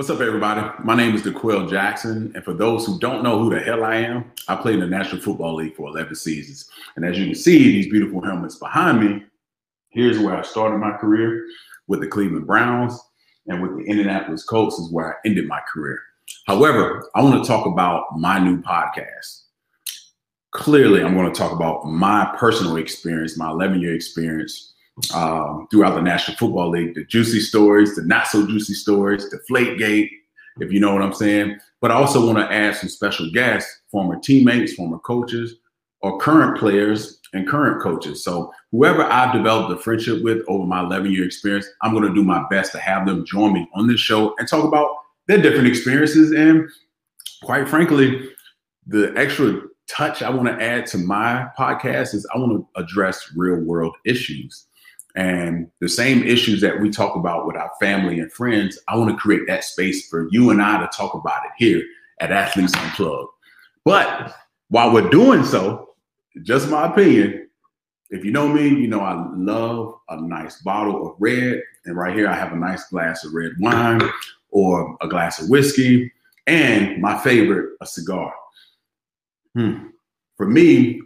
What's up, everybody? My name is Dequell Jackson, and for those who don't know who the hell I am, I played in the National Football League for 11 seasons. And as you can see, these beautiful helmets behind me, here's where I started my career with the Cleveland Browns, and with the Indianapolis Colts is where I ended my career. However, I want to talk about my new podcast. Clearly, I'm going to talk about my personal experience, my 11-year experience throughout the National Football League, the juicy stories, the not so juicy stories, Deflategate, if you know what I'm saying. But I also want to add some special guests, former teammates, former coaches, or current players and current coaches. So whoever I've developed a friendship with over my 11-year experience, I'm going to do my best to have them join me on this show and talk about their different experiences. And quite frankly, the extra touch I want to add to my podcast is I want to address real-world issues. And the same issues that we talk about with our family and friends, I want to create that space for you and I to talk about it here at Athletes Unplugged. But while we're doing so, just my opinion, if you know me, you know I love a nice bottle of red. And right here I have a nice glass of red wine or a glass of whiskey and my favorite, a cigar. For me,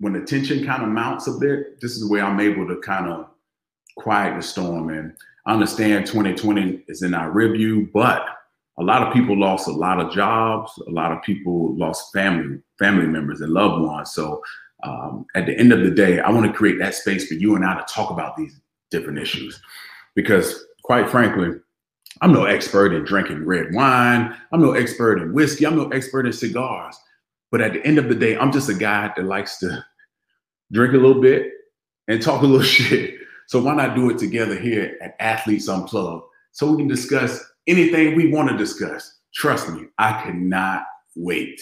when the tension kind of mounts a bit, this is where I'm able to kind of quiet the storm. And I understand 2020 is in our review, but a lot of people lost a lot of jobs. A lot of people lost family members and loved ones. So at the end of the day, I want to create that space for you and I to talk about these different issues, because quite frankly, I'm no expert in drinking red wine. I'm no expert in whiskey. I'm no expert in cigars. But at the end of the day, I'm just a guy that likes to drink a little bit and talk a little shit. So why not do it together here at Athletes Unplugged so we can discuss anything we want to discuss? Trust me, I cannot wait.